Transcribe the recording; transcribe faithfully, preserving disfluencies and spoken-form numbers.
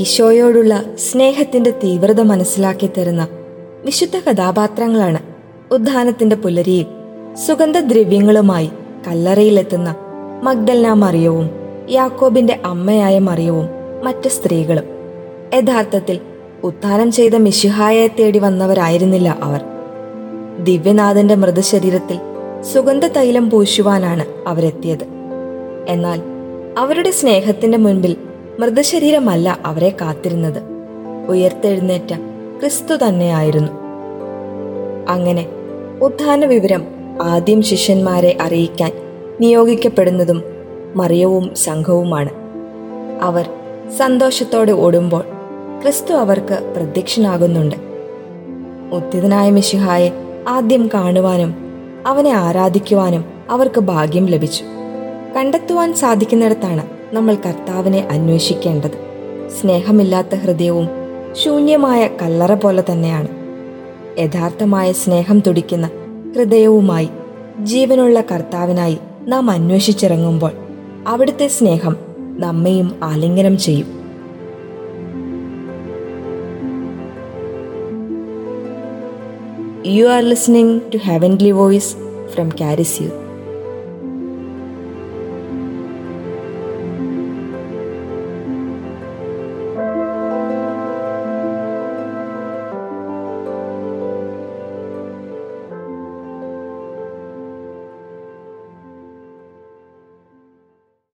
ഈശോയോടുള്ള സ്നേഹത്തിൻ്റെ തീവ്രത മനസ്സിലാക്കി തരുന്ന വിശുദ്ധ കഥാപാത്രങ്ങളാണ് ഉദ്ധാനത്തിൻ്റെ പുലരിയിൽ സുഗന്ധദ്രവ്യങ്ങളുമായി കല്ലറയിലെത്തുന്ന മഗ്ദലന മറിയവും യാക്കോബിന്റെ അമ്മയായ മറിയവും മറ്റ് സ്ത്രീകളും. യഥാർത്ഥത്തിൽ ഉത്ഥാനം ചെയ്ത മിശിഹായെ തേടി വന്നവരായിരുന്നില്ല അവർ. ദിവ്യനാഥന്റെ മൃതശരീരത്തിൽ സുഗന്ധ തൈലം പൂശുവാനാണ് അവരെത്തിയത്. എന്നാൽ അവരുടെ സ്നേഹത്തിന്റെ മുൻപിൽ മൃതശരീരമല്ല അവരെ കാത്തിരുന്നത്, ഉയർത്തെഴുന്നേറ്റ ക്രിസ്തു തന്നെയായിരുന്നു. അങ്ങനെ ഉത്ഥാന വിവരം ആദ്യം ശിഷ്യന്മാരെ അറിയിക്കാൻ നിയോഗിക്കപ്പെടുന്നതും മറിയവും സംഘവുമാണ്. അവർ സന്തോഷത്തോടെ ഓടുമ്പോൾ ക്രിസ്തു അവർക്ക് പ്രത്യക്ഷനാകുന്നുണ്ട്. ഉത്തിതനായ മിശിഹായെ ആദ്യം കാണുവാനും അവനെ ആരാധിക്കുവാനും അവർക്ക് ഭാഗ്യം ലഭിച്ചു. കണ്ടെത്തുവാൻ സാധിക്കുന്നിടത്താണ് നമ്മൾ കർത്താവിനെ അന്വേഷിക്കേണ്ടത്. സ്നേഹമില്ലാത്ത ഹൃദയവും ശൂന്യമായ കല്ലറ പോലെ തന്നെയാണ്. യഥാർത്ഥമായ സ്നേഹം തുടിക്കുന്ന ഹൃദയവുമായി ജീവനുള്ള കർത്താവിനായി നാം അന്വേഷിച്ചിറങ്ങുമ്പോൾ അവിടുത്തെ സ്നേഹം നമ്മയും ആലിംഗനം ചെയ്യും. You are listening to Heavenly Voice from Caris Youth.